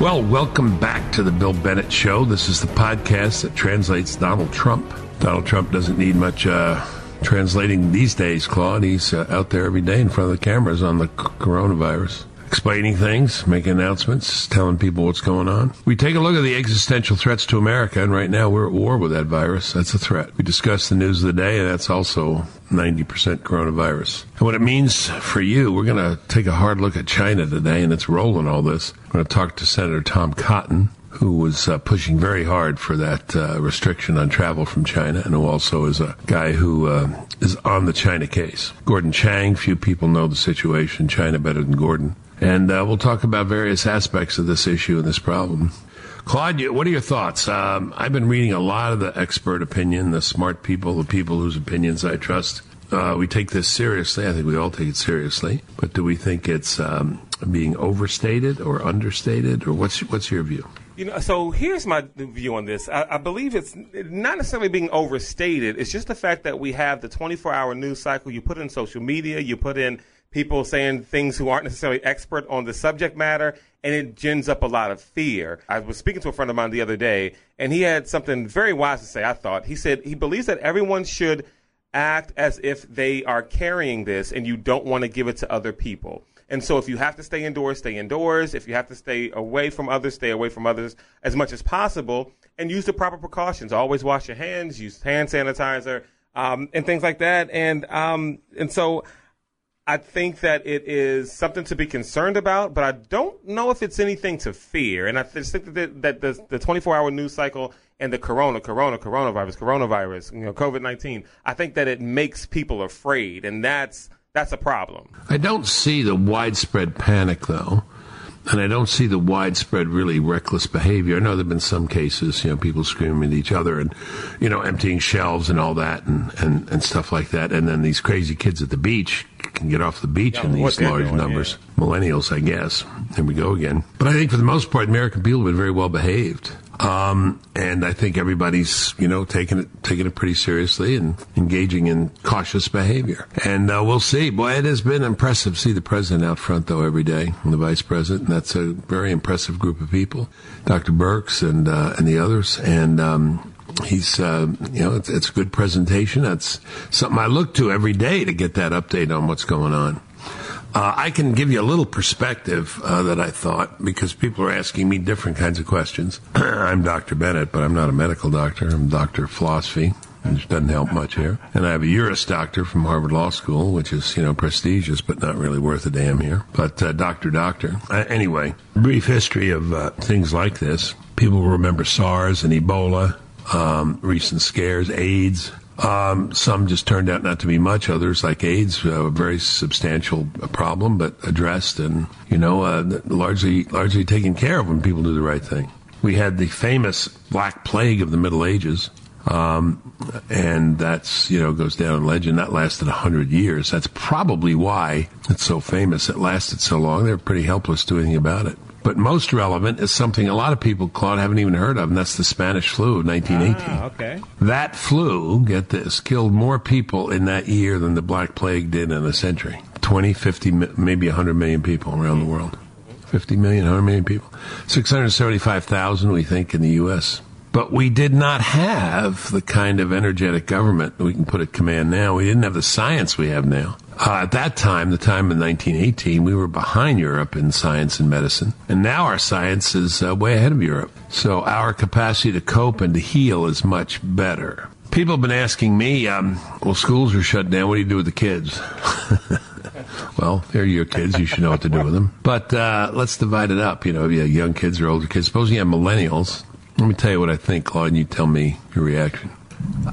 Well, welcome back to the Bill Bennett Show. This is the podcast that translates Donald Trump. Donald Trump doesn't need much translating these days, Claude. He's out there every day in front of the cameras on the coronavirus, explaining things, making announcements, telling people what's going on. We take a look at the existential threats to America, and right now we're at war with that virus. That's a threat. We discuss the news of the day, and that's also 90% coronavirus. And what it means for you, we're going to take a hard look at China today and its role in all this. I'm going to talk to Senator Tom Cotton, who was pushing very hard for that restriction on travel from China, and who also is a guy who is on the China case. Gordon Chang, few people know the situation in China better than Gordon. And we'll talk about various aspects of this issue and this problem. Claude, what are your thoughts? I've been reading a lot of the expert opinion, the smart people, the people whose opinions I trust. We take this seriously. I think we all take it seriously. But do we think it's being overstated or understated, or what's your view? You know, so here's my view on this. I believe it's not necessarily being overstated. It's just the fact that we have the 24-hour news cycle. You put in social media, you put in people saying things who aren't necessarily expert on the subject matter, and it gins up a lot of fear. I was speaking to a friend of mine the other day, and he had something very wise to say, I thought. He said he believes that everyone should act as if they are carrying this, and you don't want to give it to other people. And so if you have to stay indoors, stay indoors. If you have to stay away from others, stay away from others as much as possible, and use the proper precautions. Always wash your hands, use hand sanitizer, and things like that. And so I think that it is something to be concerned about, but I don't know if it's anything to fear. And I just think that the 24-hour news cycle and the coronavirus, you know, COVID-19, I think that it makes people afraid, and that's a problem. I don't see the widespread panic, though, and I don't see the widespread, really reckless behavior. I know there have been some cases, you know, people screaming at each other and, you know, emptying shelves and all that and stuff like that. And then these crazy kids at the beach can get off the beach in these large numbers. Yeah. Millennials, I guess. Here we go again. But I think for the most part, American people have been very well behaved. And I think everybody's, you know, taking it pretty seriously and engaging in cautious behavior. And we'll see. Boy, it has been impressive to see the president out front, though, every day, and the vice president. And that's a very impressive group of people, Dr. Birx and the others. And he's, you know, it's a good presentation. That's something I look to every day to get that update on what's going on. I can give you a little perspective that I thought, because people are asking me different kinds of questions. I'm Dr. Bennett, but I'm not a medical doctor. I'm a doctor of philosophy, which doesn't help much here. And I have a Juris Doctor from Harvard Law School, which is, you know, prestigious, but not really worth a damn here. But doctor. Anyway, brief history of things like this. People remember SARS and Ebola, recent scares, AIDS. Some just turned out not to be much. Others, like AIDS, a very substantial problem, but addressed and, you know, largely taken care of when people do the right thing. We had the famous Black Plague of the Middle Ages, and that's, you know, goes down in legend. That lasted 100 years. That's probably why it's so famous. It lasted so long. They were pretty helpless to do anything about it. But most relevant is something a lot of people, Claude, haven't even heard of, and that's the Spanish flu of 1918. Okay. That flu, get this, killed more people in that year than the Black Plague did in a century. 20, 50, maybe 100 million people around the world. 50 million, 100 million people. 675,000, we think, in the U.S. But we did not have the kind of energetic government we can put at command now. We didn't have the science we have now. At that time, the time in 1918, we were behind Europe in science and medicine. And now our science is way ahead of Europe. So our capacity to cope and to heal is much better. People have been asking me, well, schools are shut down. What do you do with the kids? Well, they're your kids. You should know what to do with them. But let's divide it up. You know, if you have young kids or older kids. Suppose you have millennials. Let me tell you what I think, Claude, and you tell me your reaction.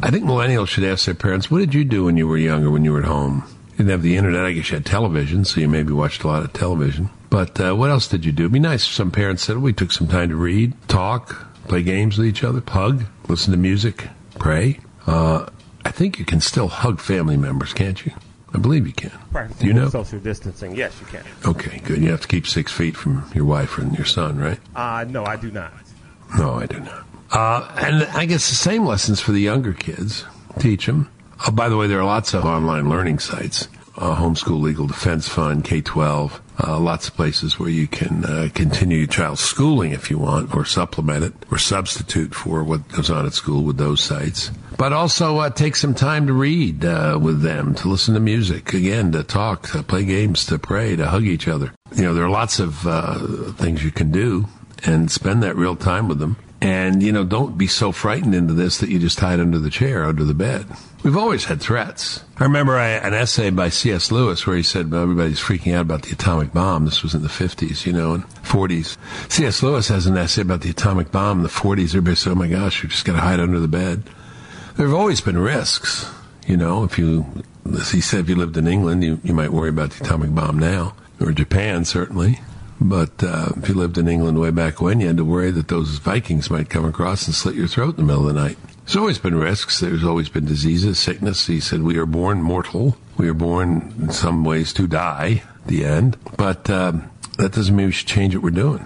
I think millennials should ask their parents, what did you do when you were younger, when you were at home? You didn't have the internet. I guess you had television, so you maybe watched a lot of television. But what else did you do? It'd be nice if some parents said, we took some time to read, talk, play games with each other, hug, listen to music, pray. I think you can still hug family members, can't you? I believe you can. Practicing, you know, social distancing. Yes, you can. Okay, good. You have to keep 6 feet from your wife and your son, right? No, I do not. No, I do not. And I guess the same lessons for the younger kids. Teach them. Oh, by the way, there are lots of online learning sites, Homeschool Legal Defense Fund, K-12, Lots of places where you can continue your child's schooling if you want, or supplement it, or substitute for what goes on at school with those sites. But also take some time to read with them, to listen to music, again, to talk, to play games, to pray, to hug each other. You know, there are lots of things you can do, and spend that real time with them. And, you know, don't be so frightened into this that you just hide under the chair, under the bed. We've always had threats. I remember an essay by C.S. Lewis where he said, well, everybody's freaking out about the atomic bomb. This was in the 50s, you know, and 40s. C.S. Lewis has an essay about the atomic bomb in the 40s. Everybody said, oh, my gosh, you're just going to hide under the bed. There have always been risks, you know. As he said, if you lived in England, you might worry about the atomic bomb now, or Japan, certainly. But if you lived in England way back when, you had to worry that those Vikings might come across and slit your throat in the middle of the night. There's always been risks. There's always been diseases, sickness. He said, we are born mortal. We are born, in some ways, to die, the end. But that doesn't mean we should change what we're doing.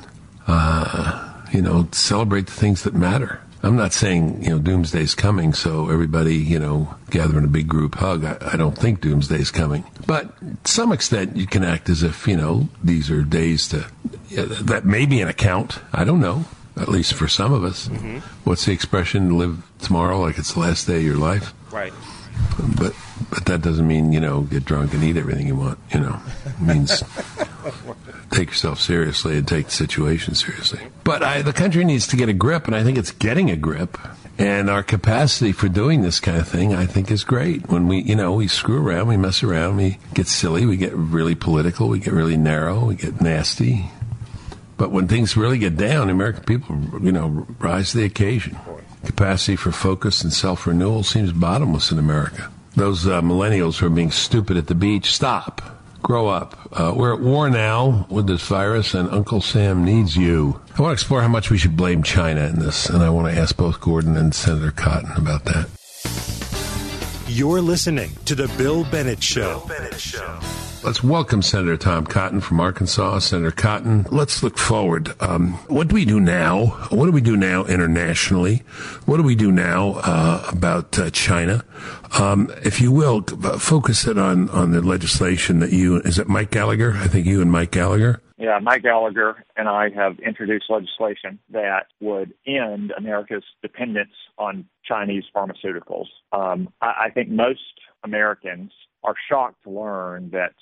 You know, celebrate the things that matter. I'm not saying, you know, doomsday's coming, so everybody, you know, gather in a big group hug. I don't think doomsday's coming. But to some extent, you can act as if, you know, these are days that may be an account. I don't know, at least for some of us. Mm-hmm. What's the expression, live tomorrow like it's the last day of your life? Right. But that doesn't mean, you know, get drunk and eat everything you want, you know. It means take yourself seriously and take the situation seriously. But the country needs to get a grip, and I think it's getting a grip. And our capacity for doing this kind of thing, I think, is great. When we, you know, we screw around, we mess around, we get silly, we get really political, we get really narrow, we get nasty. But when things really get down, American people, you know, rise to the occasion. Capacity for focus and self-renewal seems bottomless in America. Those millennials who are being stupid at the beach, stop. Grow up. We're at war now with this virus, and Uncle Sam needs you. I want to explore how much we should blame China in this, and I want to ask both Gordon and Senator Cotton about that. You're listening to The Bill Bennett Show. Bill Bennett Show. Let's welcome Senator Tom Cotton from Arkansas. Senator Cotton, let's look forward. What do we do now? What do we do now internationally? What do we do now about China? If you will, focus it on the legislation that is it Mike Gallagher? I think you and Mike Gallagher. Yeah, Mike Gallagher and I have introduced legislation that would end America's dependence on Chinese pharmaceuticals. I think most Americans are shocked to learn that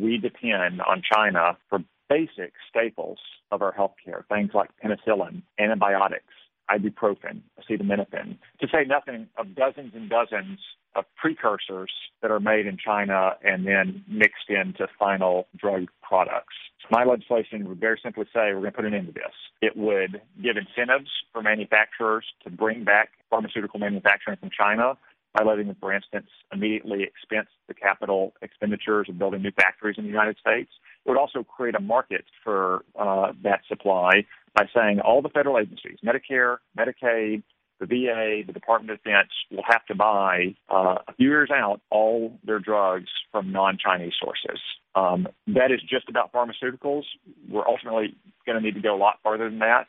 we depend on China for basic staples of our healthcare, things like penicillin, antibiotics, ibuprofen, acetaminophen, to say nothing of dozens and dozens of precursors that are made in China and then mixed into final drug products. My legislation would very simply say we're going to put an end to this. It would give incentives for manufacturers to bring back pharmaceutical manufacturing from China by letting them, for instance, immediately expense the capital expenditures of building new factories in the United States. It would also create a market for that supply by saying all the federal agencies, Medicare, Medicaid, the VA, the Department of Defense, will have to buy a few years out all their drugs from non-Chinese sources. That is just about pharmaceuticals. We're ultimately going to need to go a lot farther than that.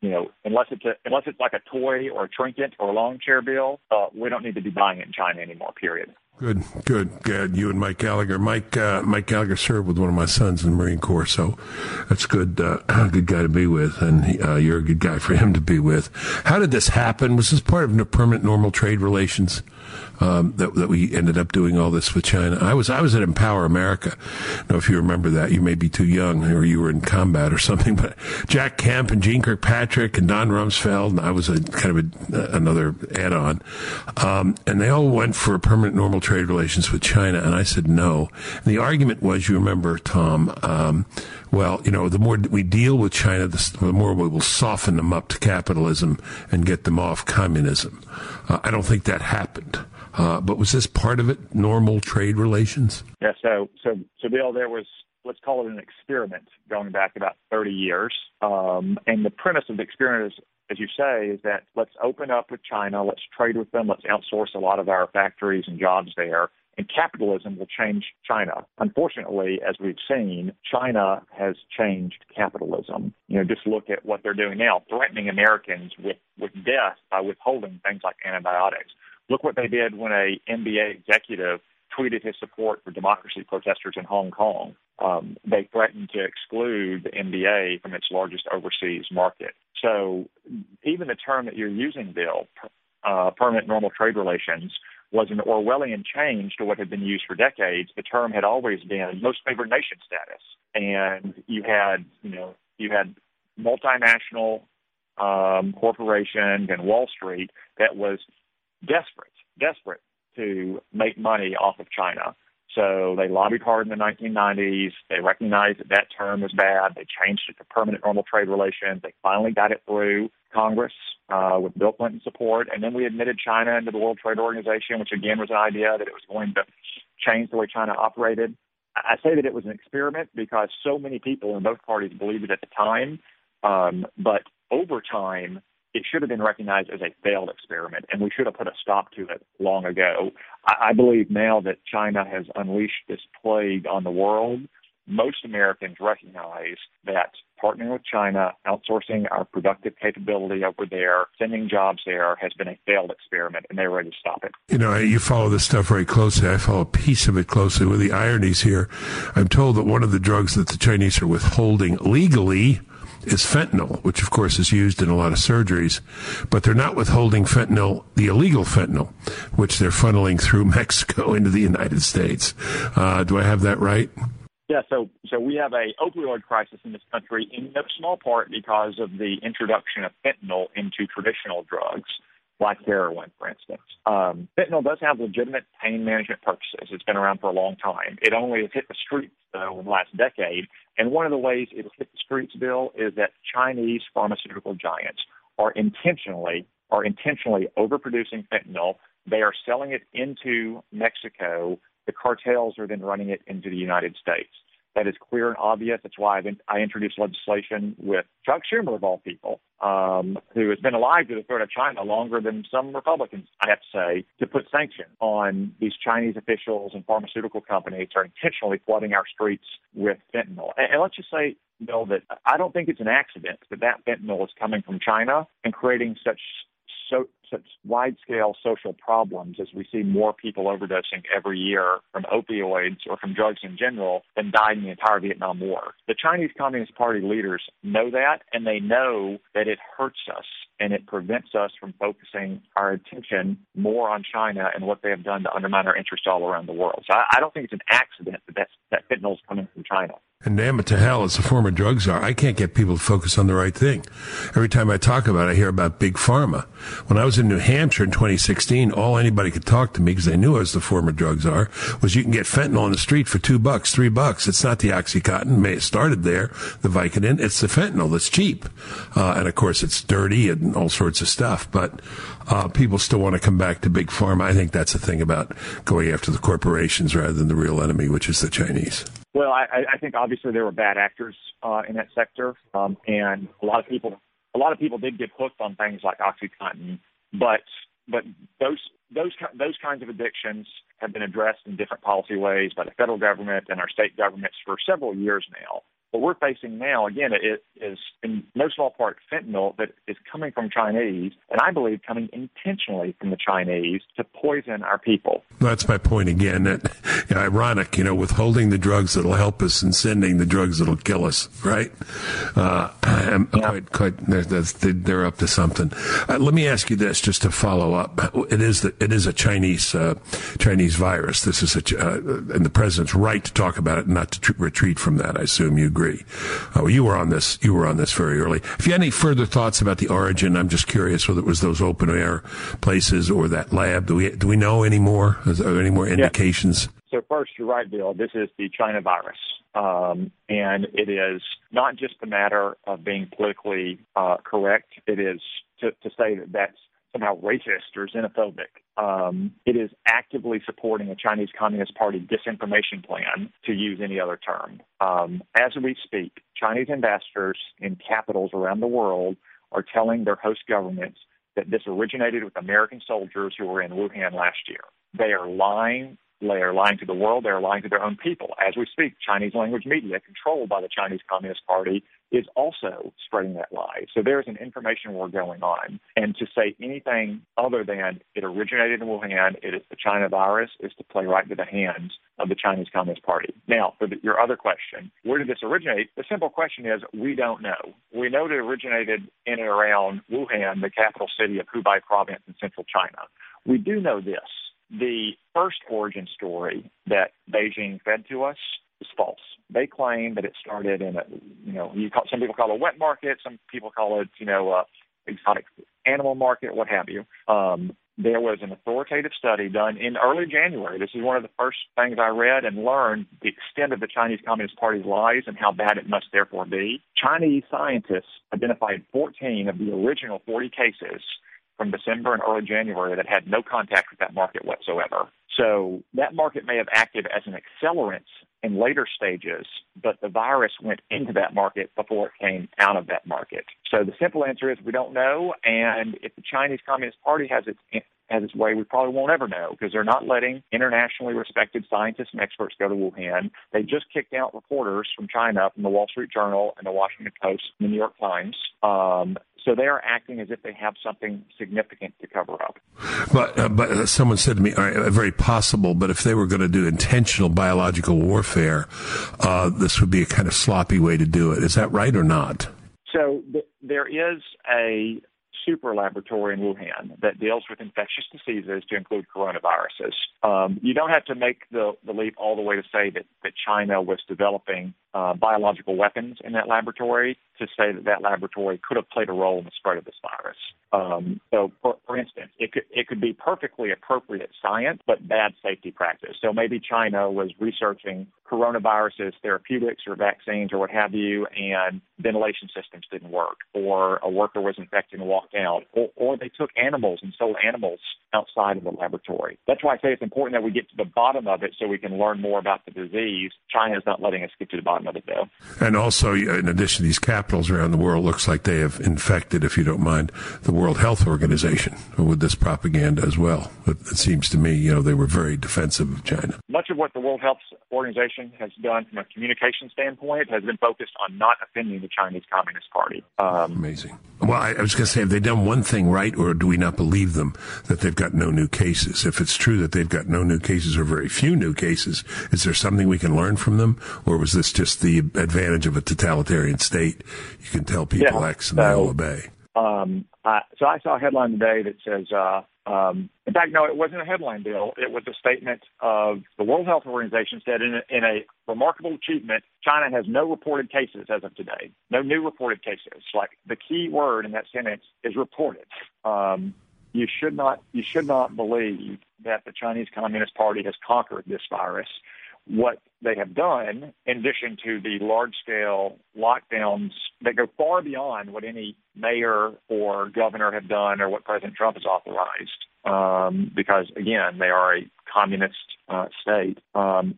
You know, unless it's like a toy or a trinket or a lawn chair bill, we don't need to be buying it in China anymore. Period. Good. You and Mike Gallagher. Mike Gallagher served with one of my sons in the Marine Corps, so that's good. Good guy to be with, and you're a good guy for him to be with. How did this happen? Was this part of the permanent normal trade relations that we ended up doing all this with China? I was at Empower America. I don't know if you remember that. You may be too young, or you were in combat or something. But Jack Kemp and Gene Kirkpatrick and Don Rumsfeld, and I was a kind of another add-on, and they all went for permanent normal trade relations with China, and I said no. And the argument was, you remember, Tom, well, you know, the more we deal with China, the more we will soften them up to capitalism and get them off communism. I don't think that happened. But was this part of it, normal trade relations? Yeah, so Bill, there was, let's call it an experiment going back about 30 years. And the premise of the experiment is, as you say, is that let's open up with China, let's trade with them, let's outsource a lot of our factories and jobs there, and capitalism will change China. Unfortunately, as we've seen, China has changed capitalism. You know, just look at what they're doing now, threatening Americans with death by withholding things like antibiotics. Look what they did when a NBA executive tweeted his support for democracy protesters in Hong Kong. They threatened to exclude the MBA from its largest overseas market. So even the term that you're using, Bill, permanent normal trade relations, was an Orwellian change to what had been used for decades. The term had always been most favored nation status. And you had multinational corporations and Wall Street that was desperate to make money off of China. So they lobbied hard in the 1990s. They recognized that that term was bad. They changed it to permanent normal trade relations. They finally got it through Congress with Bill Clinton's support. And then we admitted China into the World Trade Organization, which again was an idea that it was going to change the way China operated. I say that it was an experiment because so many people in both parties believed it at the time. But over time, it should have been recognized as a failed experiment, and we should have put a stop to it long ago. I believe now that China has unleashed this plague on the world, most Americans recognize that partnering with China, outsourcing our productive capability over there, sending jobs there, has been a failed experiment, and they're ready to stop it. You know, you follow this stuff very closely. I follow a piece of it closely. With the ironies here, I'm told that one of the drugs that the Chinese are withholding legally is fentanyl, which, of course, is used in a lot of surgeries. But they're not withholding fentanyl, the illegal fentanyl, which they're funneling through Mexico into the United States. Do I have that right? Yeah, so we have an opioid crisis in this country, in no small part because of the introduction of fentanyl into traditional drugs, like heroin, for instance. Fentanyl does have legitimate pain management purposes. It's been around for a long time. It only has hit the streets, though, in the last decade. And one of the ways it hit the streets, Bill, is that Chinese pharmaceutical giants are intentionally overproducing fentanyl. They are selling it into Mexico. The cartels are then running it into the United States. That is clear and obvious. That's why I introduced legislation with Chuck Schumer, of all people, who has been alive to the threat of China longer than some Republicans, I have to say, to put sanctions on these Chinese officials and pharmaceutical companies who are intentionally flooding our streets with fentanyl. And let's just say, Bill, that I don't think it's an accident that fentanyl is coming from China and creating such wide-scale social problems as we see more people overdosing every year from opioids or from drugs in general than died in the entire Vietnam War. The Chinese Communist Party leaders know that, and they know that it hurts us and it prevents us from focusing our attention more on China and what they have done to undermine our interests all around the world. So I don't think it's an accident that fentanyl is coming from China. And damn it to hell, as a former drug czar, I can't get people to focus on the right thing. Every time I talk about it, I hear about big pharma. When I was in New Hampshire in 2016, all anybody could talk to me, because they knew I was the former drug czar, was you can get fentanyl on the street for $2, $3. It's not the OxyContin. It started there, the Vicodin. It's the fentanyl that's cheap. And, of course, it's dirty and all sorts of stuff. But people still want to come back to big pharma. I think that's the thing about going after the corporations rather than the real enemy, which is the Chinese. Well, I think obviously there were bad actors in that sector, and a lot of people did get hooked on things like OxyContin. But those kinds of addictions have been addressed in different policy ways by the federal government and our state governments for several years now. What we're facing now, again, it is in no small part fentanyl that is coming from Chinese, and I believe coming intentionally from the Chinese to poison our people. That's my point again. That, ironic, withholding the drugs that'll help us and sending the drugs that'll kill us, right? They're up to something. Let me ask you this, just to follow up. It is a Chinese virus. This is and the president's right to talk about it, not to retreat from that. I assume you agree. You were on this very early. If you had any further thoughts about the origin, I'm just curious whether it was those open air places or that lab. Do we know any more? Are there any more indications? So first, you're right, Bill. This is the China virus, and it is not just a matter of being politically correct. It is to say that that's somehow racist or xenophobic. It is actively supporting a Chinese Communist Party disinformation plan, to use any other term. As we speak, Chinese ambassadors in capitals around the world are telling their host governments that this originated with American soldiers who were in Wuhan last year. They are lying. They are lying to the world. They are lying to their own people. As we speak, Chinese language media controlled by the Chinese Communist Party is also spreading that lie. So there is an information war going on. And to say anything other than it originated in Wuhan, it is the China virus, is to play right to the hands of the Chinese Communist Party. Now, for your other question, where did this originate? The simple question is, we don't know. We know it originated in and around Wuhan, the capital city of Hubei province in central China. We do know this. The first origin story that Beijing fed to us is false. They claim that it started in a, some people call it a wet market, some people call it, a exotic animal market, what have you. There was an authoritative study done in early January. This is one of the first things I read and learned the extent of the Chinese Communist Party's lies and how bad it must therefore be. Chinese scientists identified 14 of the original 40 cases from December and early January that had no contact with that market whatsoever. So that market may have acted as an accelerant in later stages, but the virus went into that market before it came out of that market. So the simple answer is we don't know, and if the Chinese Communist Party has its way, we probably won't ever know, because they're not letting internationally respected scientists and experts go to Wuhan. They just kicked out reporters from China, from the Wall Street Journal and the Washington Post and the New York Times. So they are acting as if they have something significant to cover up. But someone said to me, very possible, but if they were going to do intentional biological warfare, this would be a kind of sloppy way to do it. Is that right or not? So there is a super laboratory in Wuhan that deals with infectious diseases to include coronaviruses. You don't have to make the leap all the way to say that China was developing biological weapons in that laboratory to say that laboratory could have played a role in the spread of this virus. So, for instance, it could be perfectly appropriate science, but bad safety practice. So maybe China was researching coronaviruses, therapeutics or vaccines or what have you, and ventilation systems didn't work, or a worker was infected and walked out, or they took animals and sold animals outside of the laboratory. That's why I say it's important that we get to the bottom of it so we can learn more about the disease. China is not letting us get to the bottom of it, though. And also, in addition, these capitals around the world looks like they have infected, if you don't mind, the World Health Organization with this propaganda as well. It seems to me, they were very defensive of China. Much of what the World Health Organization has done from a communication standpoint has been focused on not offending the Chinese Communist Party. Amazing. Well, I was going to say, have they done one thing right, or do we not believe them that they've got no new cases? If it's true that they've got no new cases or very few new cases, is there something we can learn from them? Or was this just the advantage of a totalitarian state? You can tell people X and they'll obey. So I saw a headline today that says, in fact, no, it wasn't a headline, Bill. It was a statement of the World Health Organization said in a remarkable achievement, China has no reported cases as of today, no new reported cases. Like, the key word in that sentence is reported. You should not believe that the Chinese Communist Party has conquered this virus. What they have done, in addition to the large-scale lockdowns that go far beyond what any mayor or governor have done or what President Trump has authorized, because, again, they are a communist state,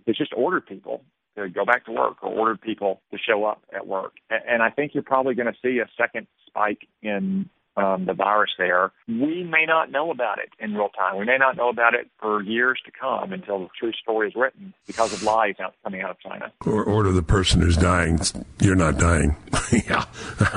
it's just ordered people to go back to work or ordered people to show up at work. And I think you're probably going to see a second spike in the virus there. We may not know about it in real time. We may not know about it for years to come until the true story is written because of lies coming out of China. Or order the person who's dying. You're not dying. Yeah.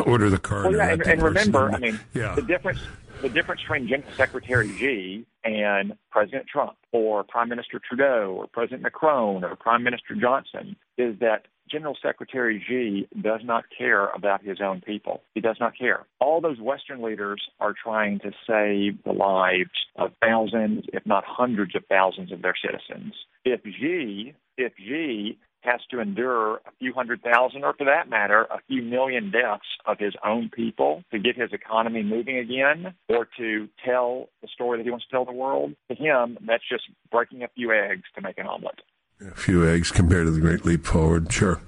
Order the coroner. Well, yeah, and remember, the difference. The difference between General Secretary Xi and President Trump or Prime Minister Trudeau or President Macron or Prime Minister Johnson is that General Secretary Xi does not care about his own people. He does not care. All those Western leaders are trying to save the lives of thousands, if not hundreds of thousands of their citizens. If Xi has to endure a few hundred thousand, or for that matter, a few million deaths of his own people to get his economy moving again, or to tell the story that he wants to tell the world, to him, that's just breaking a few eggs to make an omelet. A few eggs compared to the great leap forward, sure.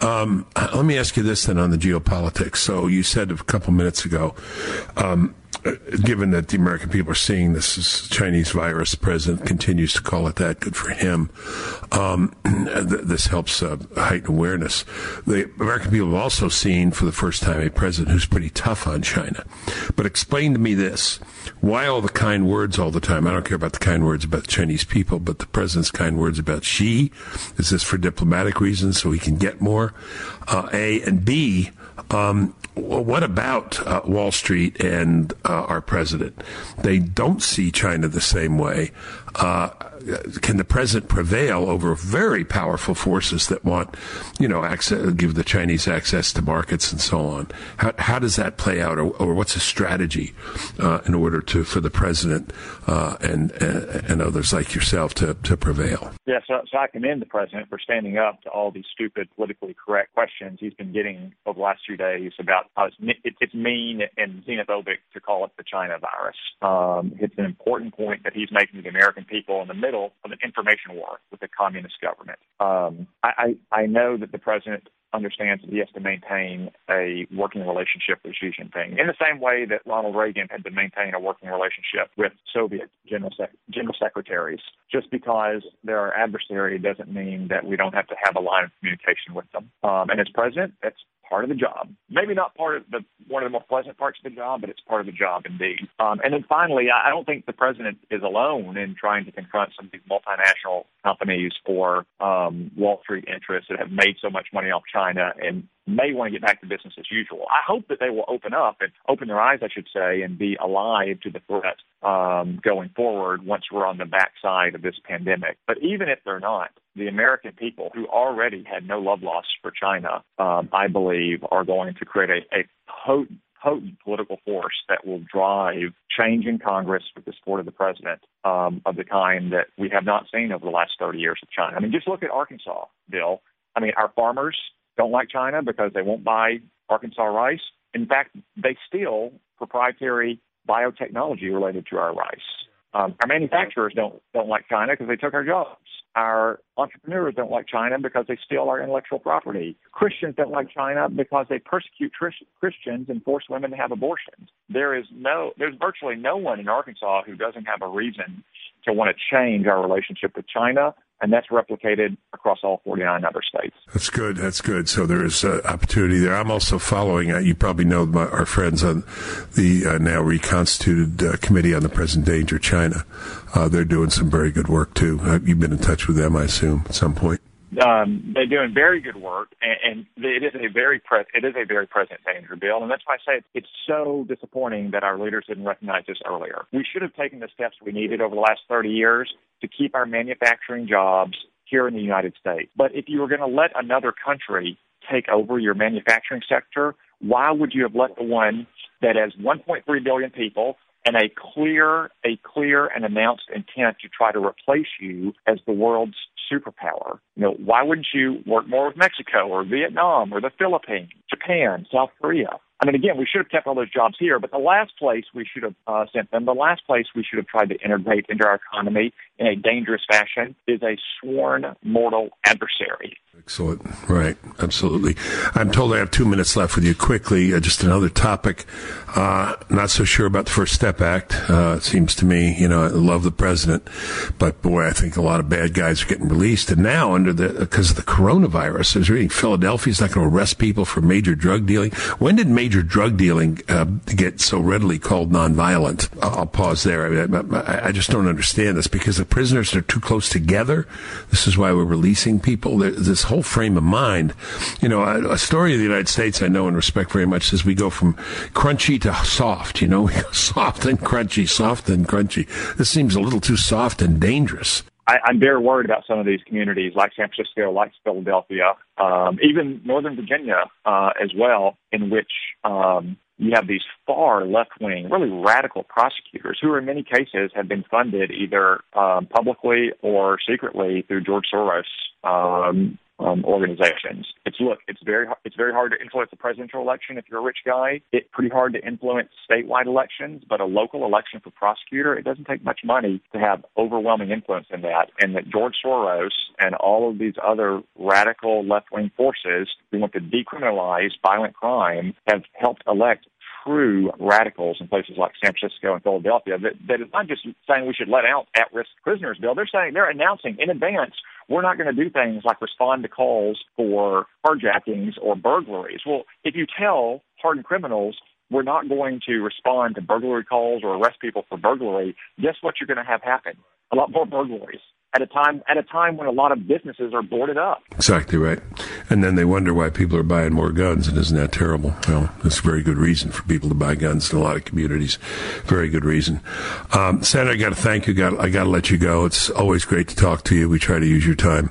Let me ask you this then on the geopolitics. So you said a couple minutes ago, given that the American people are seeing this as Chinese virus, the president continues to call it that, good for him. This helps heighten awareness. The American people have also seen for the first time a president who's pretty tough on China. But explain to me this. Why all the kind words all the time? I don't care about the kind words about the Chinese people, but the president's kind words about Xi. Is this for diplomatic reasons so he can get more? A and B, What about Wall Street and our president? They don't see China the same way. Can the president prevail over very powerful forces that want, you know, access, give the Chinese access to markets and so on? How does that play out, or what's a strategy in order to for the president and others like yourself to prevail? Yeah, so I commend the president for standing up to all these stupid, politically correct questions he's been getting over the last few days about how it's mean and xenophobic to call it the China virus. It's an important point that he's making to the American people in the middle of an information war with the communist government. I know that the president understands that he has to maintain a working relationship with Xi Jinping in the same way that Ronald Reagan had to maintain a working relationship with Soviet general secretaries. Just because they're our adversary doesn't mean that we don't have to have a line of communication with them. And as president, that's part of the job. Maybe not part of one of the more pleasant parts of the job, but it's part of the job indeed. And then finally, I don't think the president is alone in trying to confront some of these multinational companies or Wall Street interests that have made so much money off China and may want to get back to business as usual. I hope that they will open up and open their eyes, I should say, and be alive to the threat going forward once we're on the backside of this pandemic. But even if they're not, the American people who already had no love lost for China, I believe, are going to create a potent political force that will drive change in Congress with the support of the president of the kind that we have not seen over the last 30 years of China. I mean, just look at Arkansas, Bill. I mean, our farmers don't like China because they won't buy Arkansas rice. In fact, they steal proprietary biotechnology related to our rice. Our manufacturers don't like China because they took our jobs. Our entrepreneurs don't like China because they steal our intellectual property. Christians don't like China because they persecute Christians and force women to have abortions. There's virtually no one in Arkansas who doesn't have a reason to want to change our relationship with China. And that's replicated across all 49 other states. That's good. So there is opportunity there. I'm also following, you probably know our friends on the now reconstituted Committee on the Present Danger China. They're doing some very good work, too. You've been in touch with them, I assume, at some point. They're doing very good work, and it is a very present danger, Bill. And that's why I say it's so disappointing that our leaders didn't recognize this earlier. We should have taken the steps we needed over the last 30 years to keep our manufacturing jobs here in the United States. But if you were going to let another country take over your manufacturing sector, why would you have let the one that has 1.3 billion people and a clear and announced intent to try to replace you as the world's superpower? You know, why wouldn't you work more with Mexico or Vietnam or the Philippines, Japan, South Korea? I mean, again, we should have kept all those jobs here, but the last place we should have sent them, the last place we should have tried to integrate into our economy in a dangerous fashion is a sworn mortal adversary. Excellent. Right. Absolutely. I'm told I have 2 minutes left with you quickly. Just another topic. Not so sure about the First Step Act. It seems to me, you know, I love the president, but boy, I think a lot of bad guys are getting released. And now because of the coronavirus, I was reading Philadelphia's not going to arrest people for major drug dealing. When did major drug dealing get so readily called nonviolent? I'll pause there. I mean, I just don't understand this because the prisoners are too close together. This is why we're releasing people. This whole frame of mind, you know, a story of the United States I know and respect very much says we go from crunchy to soft, you know, we go soft and crunchy, soft and crunchy. This seems a little too soft and dangerous. I'm very worried about some of these communities like San Francisco, like Philadelphia, even Northern Virginia as well, in which you have these far left-wing, really radical prosecutors who in many cases have been funded either publicly or secretly through George Soros organizations. It's very hard to influence the presidential election if you're a rich guy. It's pretty hard to influence statewide elections, but a local election for prosecutor, it doesn't take much money to have overwhelming influence in that. And that George Soros and all of these other radical left-wing forces who want to decriminalize violent crime have helped elect true radicals in places like San Francisco and Philadelphia. That is not just saying we should let out at-risk prisoners, Bill. They're announcing in advance, we're not going to do things like respond to calls for carjackings or burglaries. Well, if you tell hardened criminals, we're not going to respond to burglary calls or arrest people for burglary, guess what you're going to have happen? A lot more burglaries. at a time when a lot of businesses are boarded up. Exactly right. And then they wonder why people are buying more guns, and isn't that terrible? Well, that's a very good reason for people to buy guns in a lot of communities. Very good reason. Senator, I got to thank you. I got to let you go. It's always great to talk to you. We try to use your time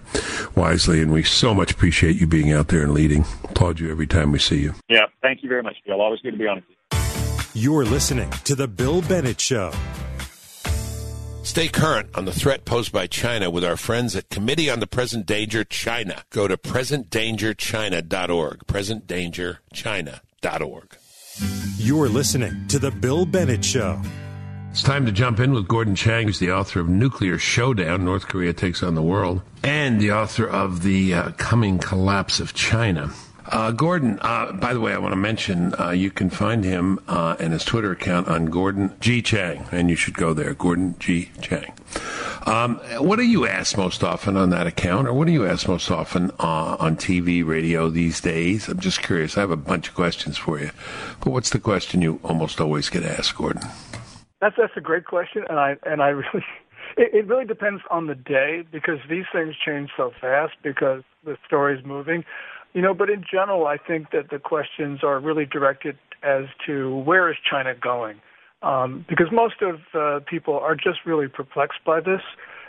wisely, and we so much appreciate you being out there and leading. Applaud you every time we see you. Yeah, thank you very much, Bill. Always good to be on with you. You're listening to The Bill Bennett Show. Stay current on the threat posed by China with our friends at Committee on the Present Danger China. Go to presentdangerchina.org, presentdangerchina.org. You're listening to The Bill Bennett Show. It's time to jump in with Gordon Chang, who's the author of Nuclear Showdown, North Korea Takes on the World, and the author of The Coming Collapse of China. Gordon, by the way, I want to mention you can find him and his Twitter account on Gordon G. Chang, and you should go there, Gordon G. Chang. What are you asked most often on that account, or what are you asked most often on TV, radio these days? I'm just curious. I have a bunch of questions for you, but what's the question you almost always get asked, Gordon? That's a great question, and I really it really depends on the day because these things change so fast because the story's moving. You know, but in general, I think that the questions are really directed as to where is China going? Because most of people are just really perplexed by this.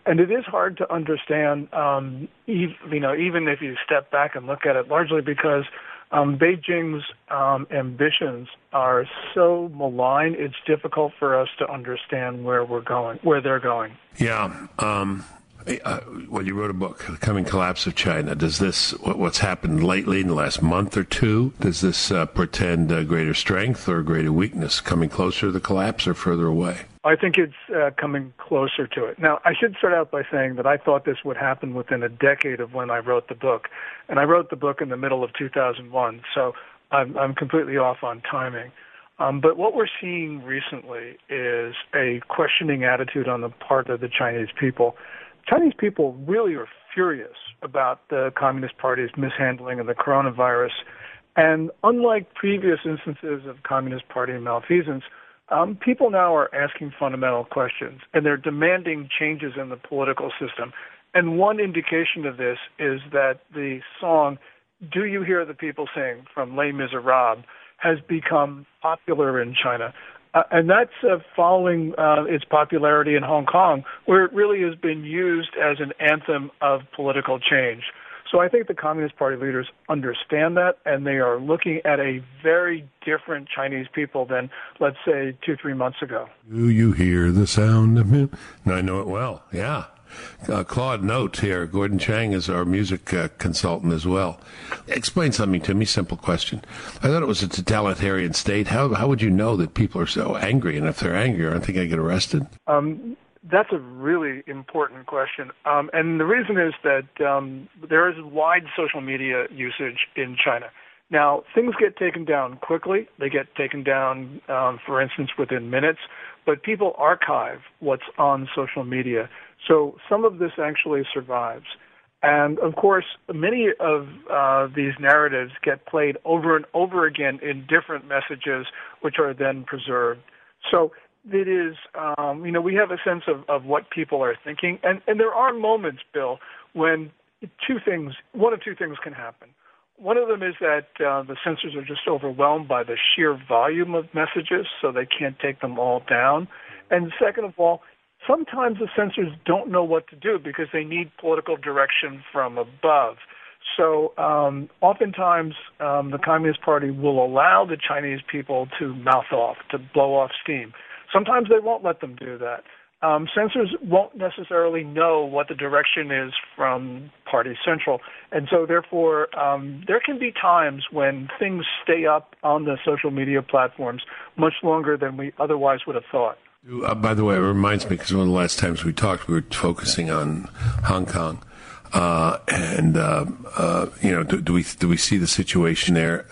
And it is hard to understand, even if you step back and look at it, largely because Beijing's ambitions are so malign, it's difficult for us to understand where they're going. Yeah. Well, you wrote a book, The Coming Collapse of China. Does this, what's happened lately in the last month or two, does this portend greater strength or greater weakness, coming closer to the collapse or further away? I think it's coming closer to it. Now, I should start out by saying that I thought this would happen within a decade of when I wrote the book. And I wrote the book in the middle of 2001, so I'm completely off on timing. But what we're seeing recently is a questioning attitude on the part of the Chinese people. Chinese people really are furious about the Communist Party's mishandling of the coronavirus. And unlike previous instances of Communist Party malfeasance, people now are asking fundamental questions, and they're demanding changes in the political system. And one indication of this is that the song, Do You Hear the People Sing, from Les Misérables, has become popular in China. And that's following its popularity in Hong Kong, where it really has been used as an anthem of political change. So I think the Communist Party leaders understand that, and they are looking at a very different Chinese people than, let's say, 2-3 months ago. Do you hear the sound of him? And I know it well, yeah. Claude Note here. Gordon Chang is our music consultant as well. Explain something to me, simple question. I thought it was a totalitarian state. How would you know that people are so angry? And if they're angry, aren't they going to get arrested? That's a really important question. And the reason is that there is wide social media usage in China. Now, things get taken down quickly. They get taken down, for instance, within minutes. But people archive what's on social media. So some of this actually survives. And, of course, many of these narratives get played over and over again in different messages, which are then preserved. So it is, we have a sense of what people are thinking. And there are moments, Bill, when one of two things can happen. One of them is that the censors are just overwhelmed by the sheer volume of messages, so they can't take them all down. And second of all, sometimes the censors don't know what to do because they need political direction from above. So oftentimes the Communist Party will allow the Chinese people to mouth off, to blow off steam. Sometimes they won't let them do that. Censors won't necessarily know what the direction is from Party Central. And so, therefore, there can be times when things stay up on the social media platforms much longer than we otherwise would have thought. By the way, it reminds me, because one of the last times we talked, we were focusing on Hong Kong. Do we see the situation there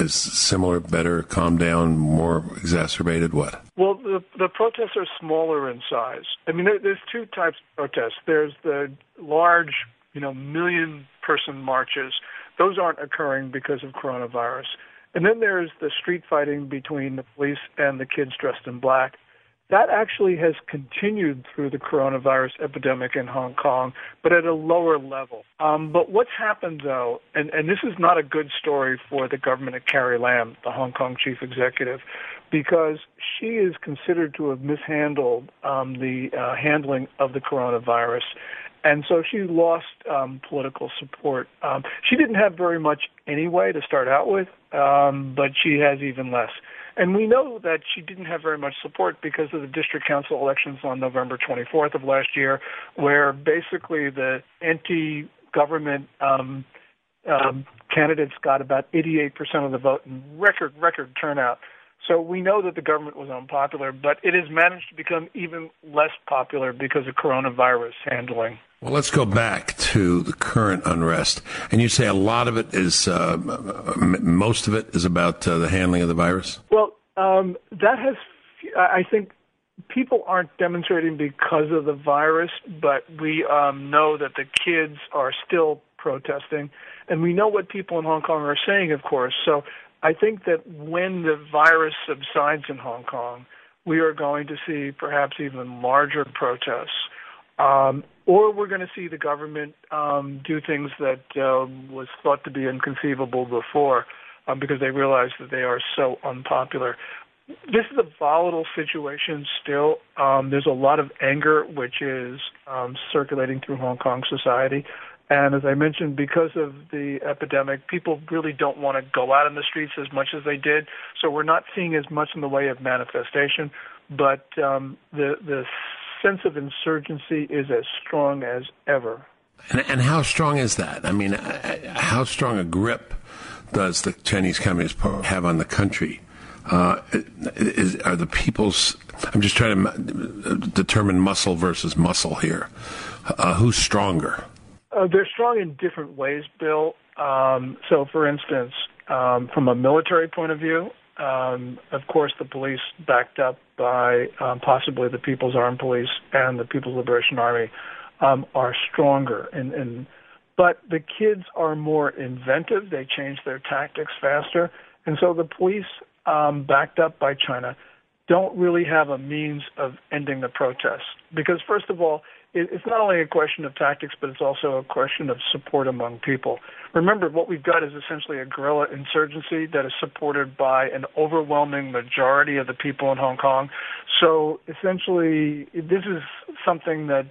as similar, better, calm down, more exacerbated? What? Well, the protests are smaller in size. I mean, there's two types of protests. There's the large, million-person marches. Those aren't occurring because of coronavirus. And then there's the street fighting between the police and the kids dressed in black. That actually has continued through the coronavirus epidemic in Hong Kong, but at a lower level. But what's happened, though, and this is not a good story for the government of Carrie Lam, the Hong Kong chief executive, because she is considered to have mishandled the handling of the coronavirus. And so she lost political support. She didn't have very much anyway to start out with, but she has even less. And we know that she didn't have very much support because of the district council elections on November 24th of last year, where basically the anti-government candidates got about 88% of the vote and record turnout. So we know that the government was unpopular, but it has managed to become even less popular because of coronavirus handling. Well, let's go back to the current unrest. And you say a lot of it is, most of it is about the handling of the virus? Well, that has, I think people aren't demonstrating because of the virus, but we know that the kids are still protesting. And we know what people in Hong Kong are saying, of course. So I think that when the virus subsides in Hong Kong, we are going to see perhaps even larger protests, or we're going to see the government do things that was thought to be inconceivable before because they realize that they are so unpopular. This is a volatile situation still. There's a lot of anger which is circulating through Hong Kong society. And as I mentioned, because of the epidemic, people really don't want to go out in the streets as much as they did. So we're not seeing as much in the way of manifestation. But the sense of insurgency is as strong as ever. And how strong is that? I mean, how strong a grip does the Chinese Communist Party have on the country? Are the people's... I'm just trying to determine muscle versus muscle here. Who's stronger? They're strong in different ways, Bill. So, for instance, from a military point of view, of course, the police backed up by possibly the People's Armed Police and the People's Liberation Army are stronger. But the kids are more inventive. They change their tactics faster. And so the police, backed up by China, don't really have a means of ending the protests. Because, first of all, it's not only a question of tactics, but it's also a question of support among people. Remember, what we've got is essentially a guerrilla insurgency that is supported by an overwhelming majority of the people in Hong Kong. So essentially, this is something that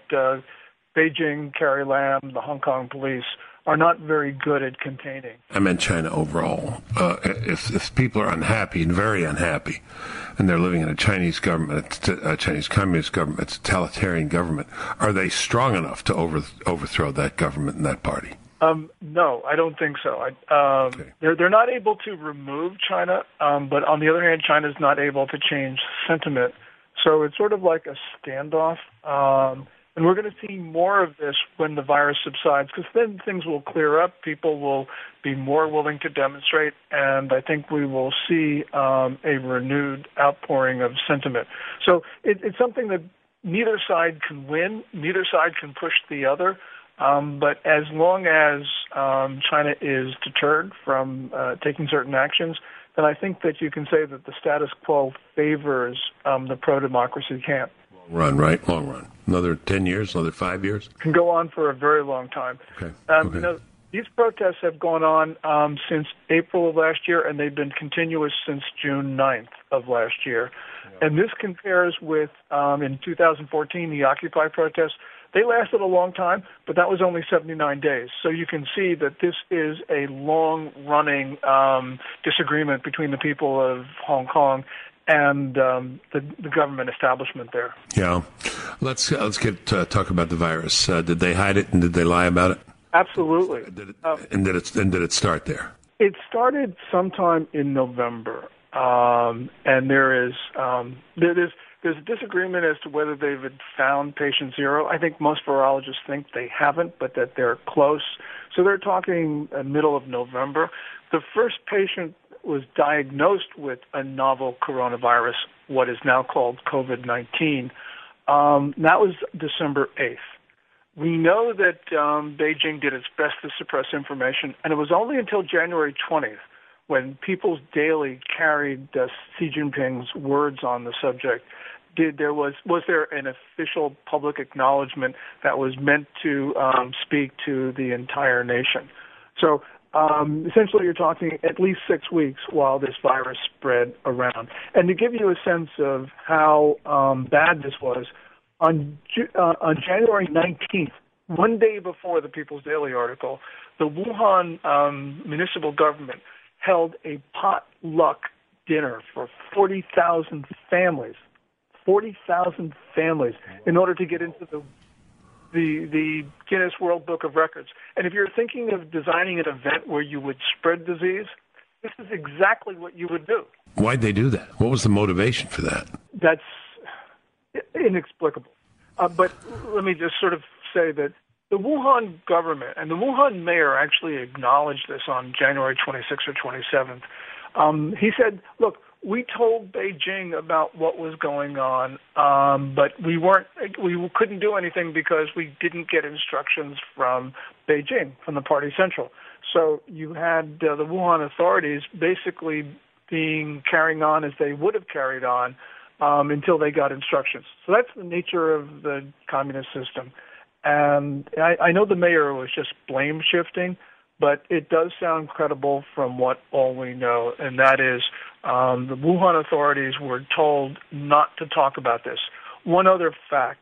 Beijing, Carrie Lam, the Hong Kong police are not very good at containing. I meant China overall. If people are unhappy and very unhappy, and they're living in a Chinese government, a Chinese communist government, a totalitarian government, are they strong enough to overthrow that government and that party? No, I don't think so. They're not able to remove China, but on the other hand, China's not able to change sentiment. So it's sort of like a standoff. And we're going to see more of this when the virus subsides, because then things will clear up. People will be more willing to demonstrate, and I think we will see a renewed outpouring of sentiment. So it's something that neither side can win, neither side can push the other. But as long as China is deterred from taking certain actions, then I think that you can say that the status quo favors the pro-democracy camp. Long run. Another 10 years, another 5 years? Can go on for a very long time. Okay. You know, these protests have gone on since April of last year, and they've been continuous since June 9th of last year. Yeah. And this compares with, in 2014, the Occupy protests. They lasted a long time, but that was only 79 days. So you can see that this is a long-running disagreement between the people of Hong Kong and the government establishment there. Yeah. Let's talk about the virus. Did they hide it and did they lie about it? Absolutely. Did it start there? It started sometime in November, and there's a disagreement as to whether they've found patient zero. I think most virologists think they haven't, but that they're close. So they're talking middle of November. The first patient was diagnosed with a novel coronavirus, what is now called COVID-19. That was December 8th. We know that Beijing did its best to suppress information, and it was only until January 20th when People's Daily carried Xi Jinping's words on the subject was there an official public acknowledgement that was meant to speak to the entire nation? So essentially you're talking at least 6 weeks while this virus spread around. And to give you a sense of how bad this was, on January 19th, one day before the People's Daily article, the Wuhan municipal government held a potluck dinner for 40,000 families. 40,000 families in order to get into the Guinness World Book of Records. And if you're thinking of designing an event where you would spread disease, this is exactly what you would do. Why'd they do that? What was the motivation for that? That's inexplicable. But let me just sort of say that the Wuhan government and the Wuhan mayor actually acknowledged this on January 26th or 27th. He said, look, we told Beijing about what was going on, but we couldn't do anything because we didn't get instructions from Beijing, from the Party Central. So you had the Wuhan authorities basically carrying on as they would have carried on until they got instructions. So that's the nature of the communist system. And I know the mayor was just blame shifting, but it does sound credible from what all we know, and that is the Wuhan authorities were told not to talk about this. One other fact,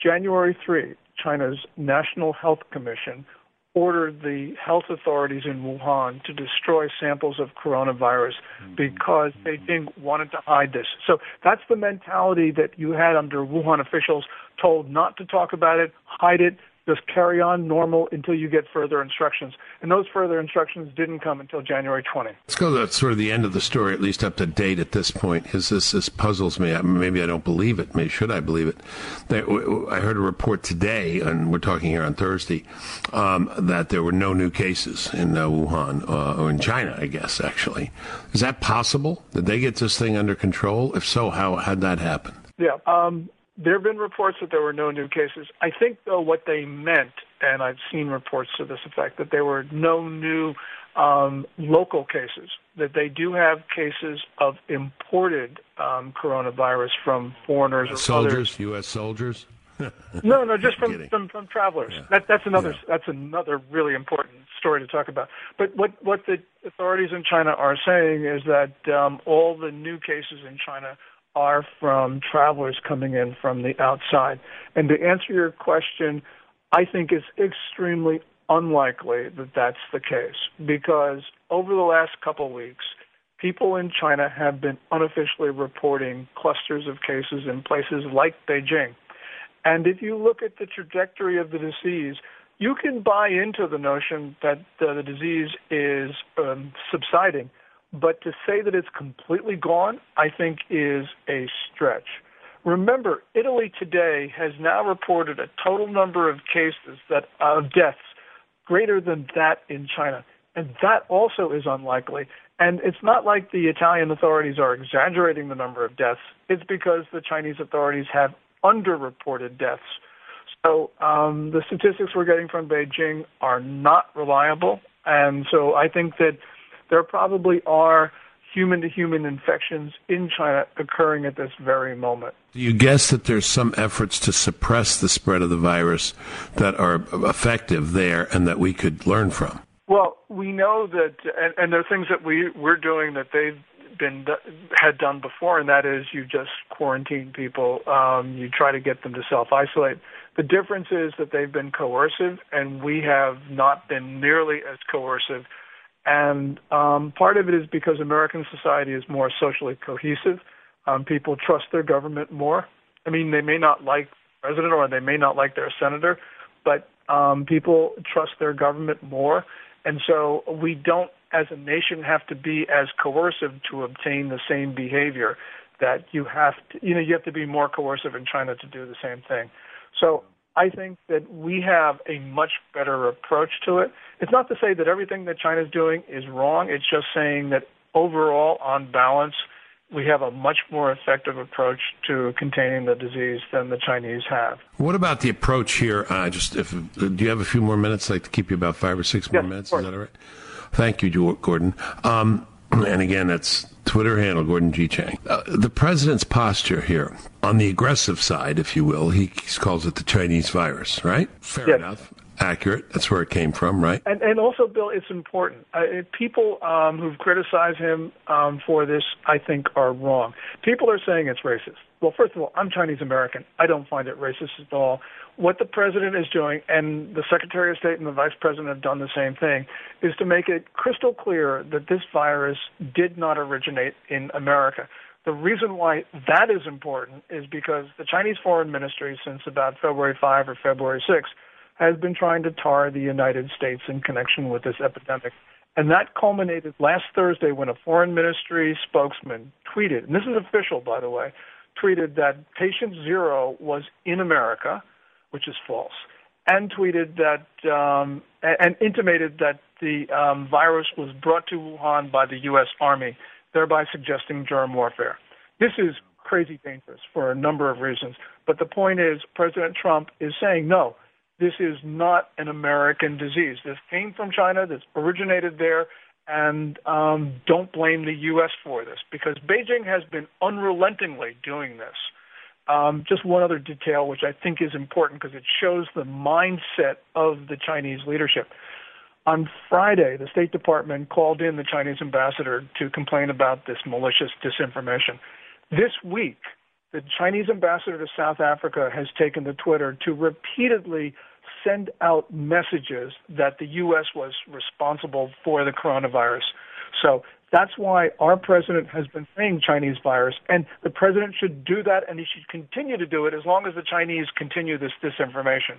January 3, China's National Health Commission ordered the health authorities in Wuhan to destroy samples of coronavirus because Beijing wanted to hide this. So that's the mentality that you had under Wuhan officials, told not to talk about it, hide it, just carry on normal until you get further instructions. And those further instructions didn't come until January 20. Let's go to sort of the end of the story, at least up to date at this point. This puzzles me. Maybe I don't believe it. Maybe should I believe it? I heard a report today, and we're talking here on Thursday, that there were no new cases in Wuhan, or in China, I guess, actually. Is that possible? Did they get this thing under control? If so, how'd that happen? Yeah. There have been reports that there were no new cases. I think, though, what they meant, and I've seen reports to this effect, that there were no new local cases, that they do have cases of imported coronavirus from foreigners or soldiers, others. U.S. soldiers? No, just from travelers. Yeah. That's another really important story to talk about. But what the authorities in China are saying is that all the new cases in China are from travelers coming in from the outside. And to answer your question, I think it's extremely unlikely that that's the case, because over the last couple of weeks, people in China have been unofficially reporting clusters of cases in places like Beijing. And if you look at the trajectory of the disease, you can buy into the notion that the disease is subsiding. But to say that it's completely gone, I think, is a stretch. Remember, Italy today has now reported a total number of cases of deaths greater than that in China. And that also is unlikely. And it's not like the Italian authorities are exaggerating the number of deaths. It's because the Chinese authorities have underreported deaths. So the statistics we're getting from Beijing are not reliable. And so I think that there probably are human-to-human infections in China occurring at this very moment. Do you guess that there's some efforts to suppress the spread of the virus that are effective there and that we could learn from? Well, we know that, and there are things that we're doing that they've had done before, and that is you just quarantine people. You try to get them to self-isolate. The difference is that they've been coercive, and we have not been nearly as coercive. And part of it is because American society is more socially cohesive. People trust their government more. I mean, they may not like the president or they may not like their senator, but people trust their government more. And so we don't, as a nation, have to be as coercive to obtain the same behavior that you have to be more coercive in China to do the same thing. So I think that we have a much better approach to it. It's not to say that everything that China's doing is wrong. It's just saying that overall, on balance, we have a much more effective approach to containing the disease than the Chinese have. What about the approach here? Do you have a few more minutes? I'd like to keep you about 5 or 6 more minutes. Is that all right? Thank you, Gordon. And again, that's Twitter handle, Gordon G. Chang. The president's posture here, on the aggressive side, if you will, he calls it the Chinese virus, right? Fair enough. Accurate. That's where it came from, right? And also, Bill, it's important. People who've criticized him for this, I think, are wrong. People are saying it's racist. Well, first of all, I'm Chinese American. I don't find it racist at all. What the president is doing, and the Secretary of State and the Vice President have done the same thing, is to make it crystal clear that this virus did not originate in America. The reason why that is important is because the Chinese Foreign Ministry, since about February 5 or February 6, has been trying to tar the United States in connection with this epidemic. And that culminated last Thursday when a foreign ministry spokesman tweeted, and this is official, by the way, tweeted that patient zero was in America, which is false, and tweeted that and intimated that the virus was brought to Wuhan by the U.S. Army, thereby suggesting germ warfare. This is crazy dangerous for a number of reasons. But the point is, President Trump is saying, no, this is not an American disease. This came from China. This originated there. And don't blame the U.S. for this, because Beijing has been unrelentingly doing this. Just one other detail, which I think is important because it shows the mindset of the Chinese leadership. On Friday, the State Department called in the Chinese ambassador to complain about this malicious disinformation. This week, the Chinese ambassador to South Africa has taken to Twitter to repeatedly send out messages that the U.S. was responsible for the coronavirus. So that's why our president has been saying Chinese virus, and the president should do that, and he should continue to do it as long as the Chinese continue this disinformation.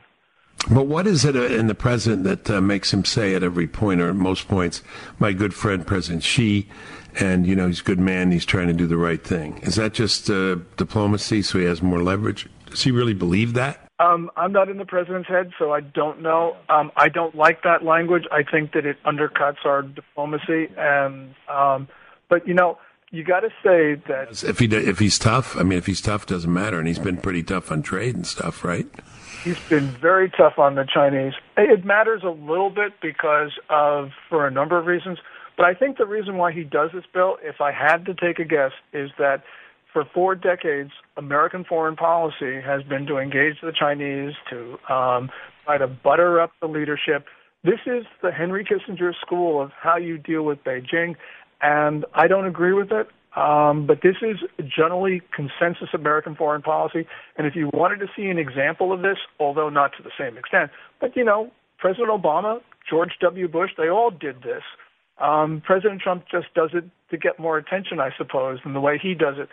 But what is it in the president that makes him say at every point or at most points, my good friend President Xi, and, you know, he's a good man, he's trying to do the right thing? Is that just diplomacy so he has more leverage? Does he really believe that? I'm not in the president's head, so I don't know. I don't like that language. I think that it undercuts our diplomacy. And but, you know, you got to say that if he's tough, I mean, if he's tough, doesn't matter. And he's been pretty tough on trade and stuff, right? He's been very tough on the Chinese. It matters a little bit because of for a number of reasons. But I think the reason why he does this, Bill, if I had to take a guess, is that for 4 decades, American foreign policy has been to engage the Chinese, to try to butter up the leadership. This is the Henry Kissinger school of how you deal with Beijing, and I don't agree with it, but this is generally consensus American foreign policy. And if you wanted to see an example of this, although not to the same extent, but, you know, President Obama, George W. Bush, they all did this. President Trump just does it to get more attention, I suppose, than the way he does it.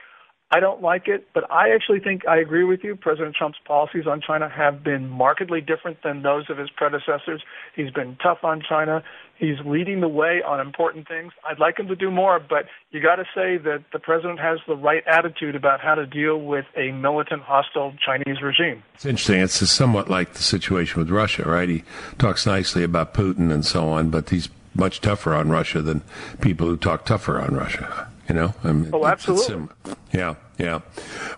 I don't like it, but I actually think I agree with you. President Trump's policies on China have been markedly different than those of his predecessors. He's been tough on China. He's leading the way on important things. I'd like him to do more, but you got to say that the president has the right attitude about how to deal with a militant, hostile Chinese regime. It's interesting. It's somewhat like the situation with Russia, right? He talks nicely about Putin and so on, but he's much tougher on Russia than people who talk tougher on Russia. You know, I mean, oh, absolutely. Yeah.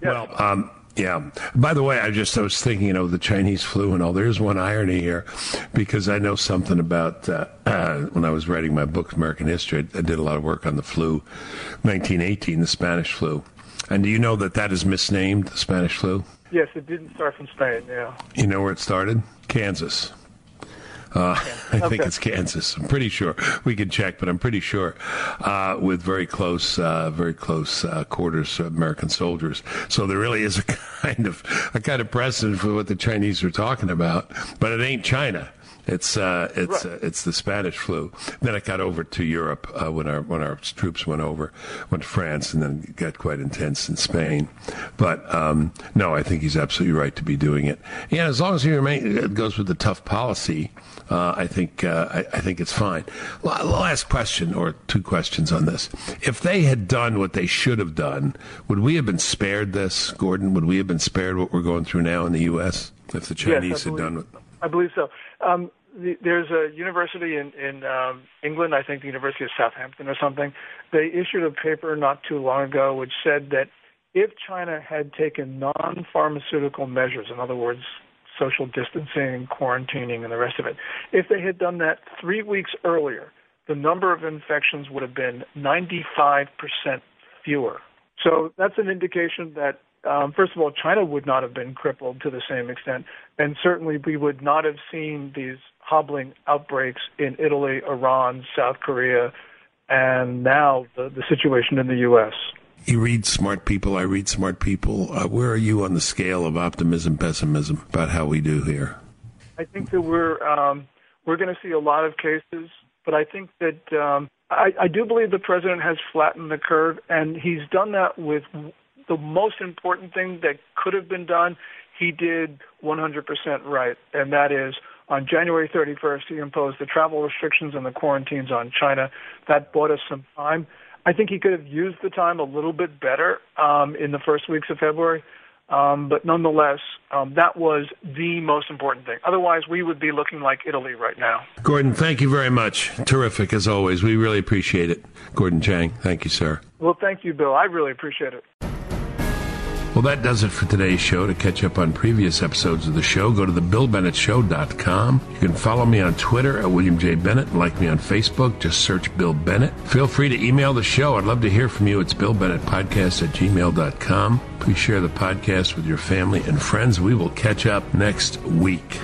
Well, yeah. By the way, I was thinking, you know, the Chinese flu and all. There's one irony here, because I know something about when I was writing my book, American History, I did a lot of work on the flu, 1918, the Spanish flu. And do you know that is misnamed, the Spanish flu? Yes, it didn't start from Spain, yeah. You know where it started? Kansas. I think it's Kansas. I'm pretty sure. We can check, but I'm pretty sure with very close quarters of American soldiers. So there really is a kind of precedent for what the Chinese are talking about, but it ain't China. It's right. It's the Spanish flu. Then it got over to Europe when our troops went to France, and then it got quite intense in Spain. But no, I think he's absolutely right to be doing it. Yeah, as long as it goes with the tough policy, I think it's fine. Last question or 2 questions on this: if they had done what they should have done, would we have been spared this, Gordon? Would we have been spared what we're going through now in the U.S. if the Chinese had done what? I believe so. There's a university in England, I think the University of Southampton or something. They issued a paper not too long ago which said that if China had taken non-pharmaceutical measures, in other words, social distancing, quarantining, and the rest of it, if they had done that 3 weeks earlier, the number of infections would have been 95% fewer. So that's an indication that, first of all, China would not have been crippled to the same extent, and certainly we would not have seen these hobbling outbreaks in Italy, Iran, South Korea, and now the situation in the U.S. You read smart people. I read smart people. Where are you on the scale of optimism, pessimism about how we do here? I think that we're going to see a lot of cases, but I think that I do believe the president has flattened the curve, and he's done that with the most important thing that could have been done. He did 100% right, and that is on January 31st, he imposed the travel restrictions and the quarantines on China. That bought us some time. I think he could have used the time a little bit better in the first weeks of February, but nonetheless, that was the most important thing. Otherwise, we would be looking like Italy right now. Gordon, thank you very much. Terrific, as always. We really appreciate it. Gordon Chang, thank you, sir. Well, thank you, Bill. I really appreciate it. Well, that does it for today's show. To catch up on previous episodes of the show, go to thebillbennettshow.com. You can follow me on Twitter at William J. Bennett and like me on Facebook. Just search Bill Bennett. Feel free to email the show. I'd love to hear from you. It's billbennettpodcast@gmail.com. Please share the podcast with your family and friends. We will catch up next week.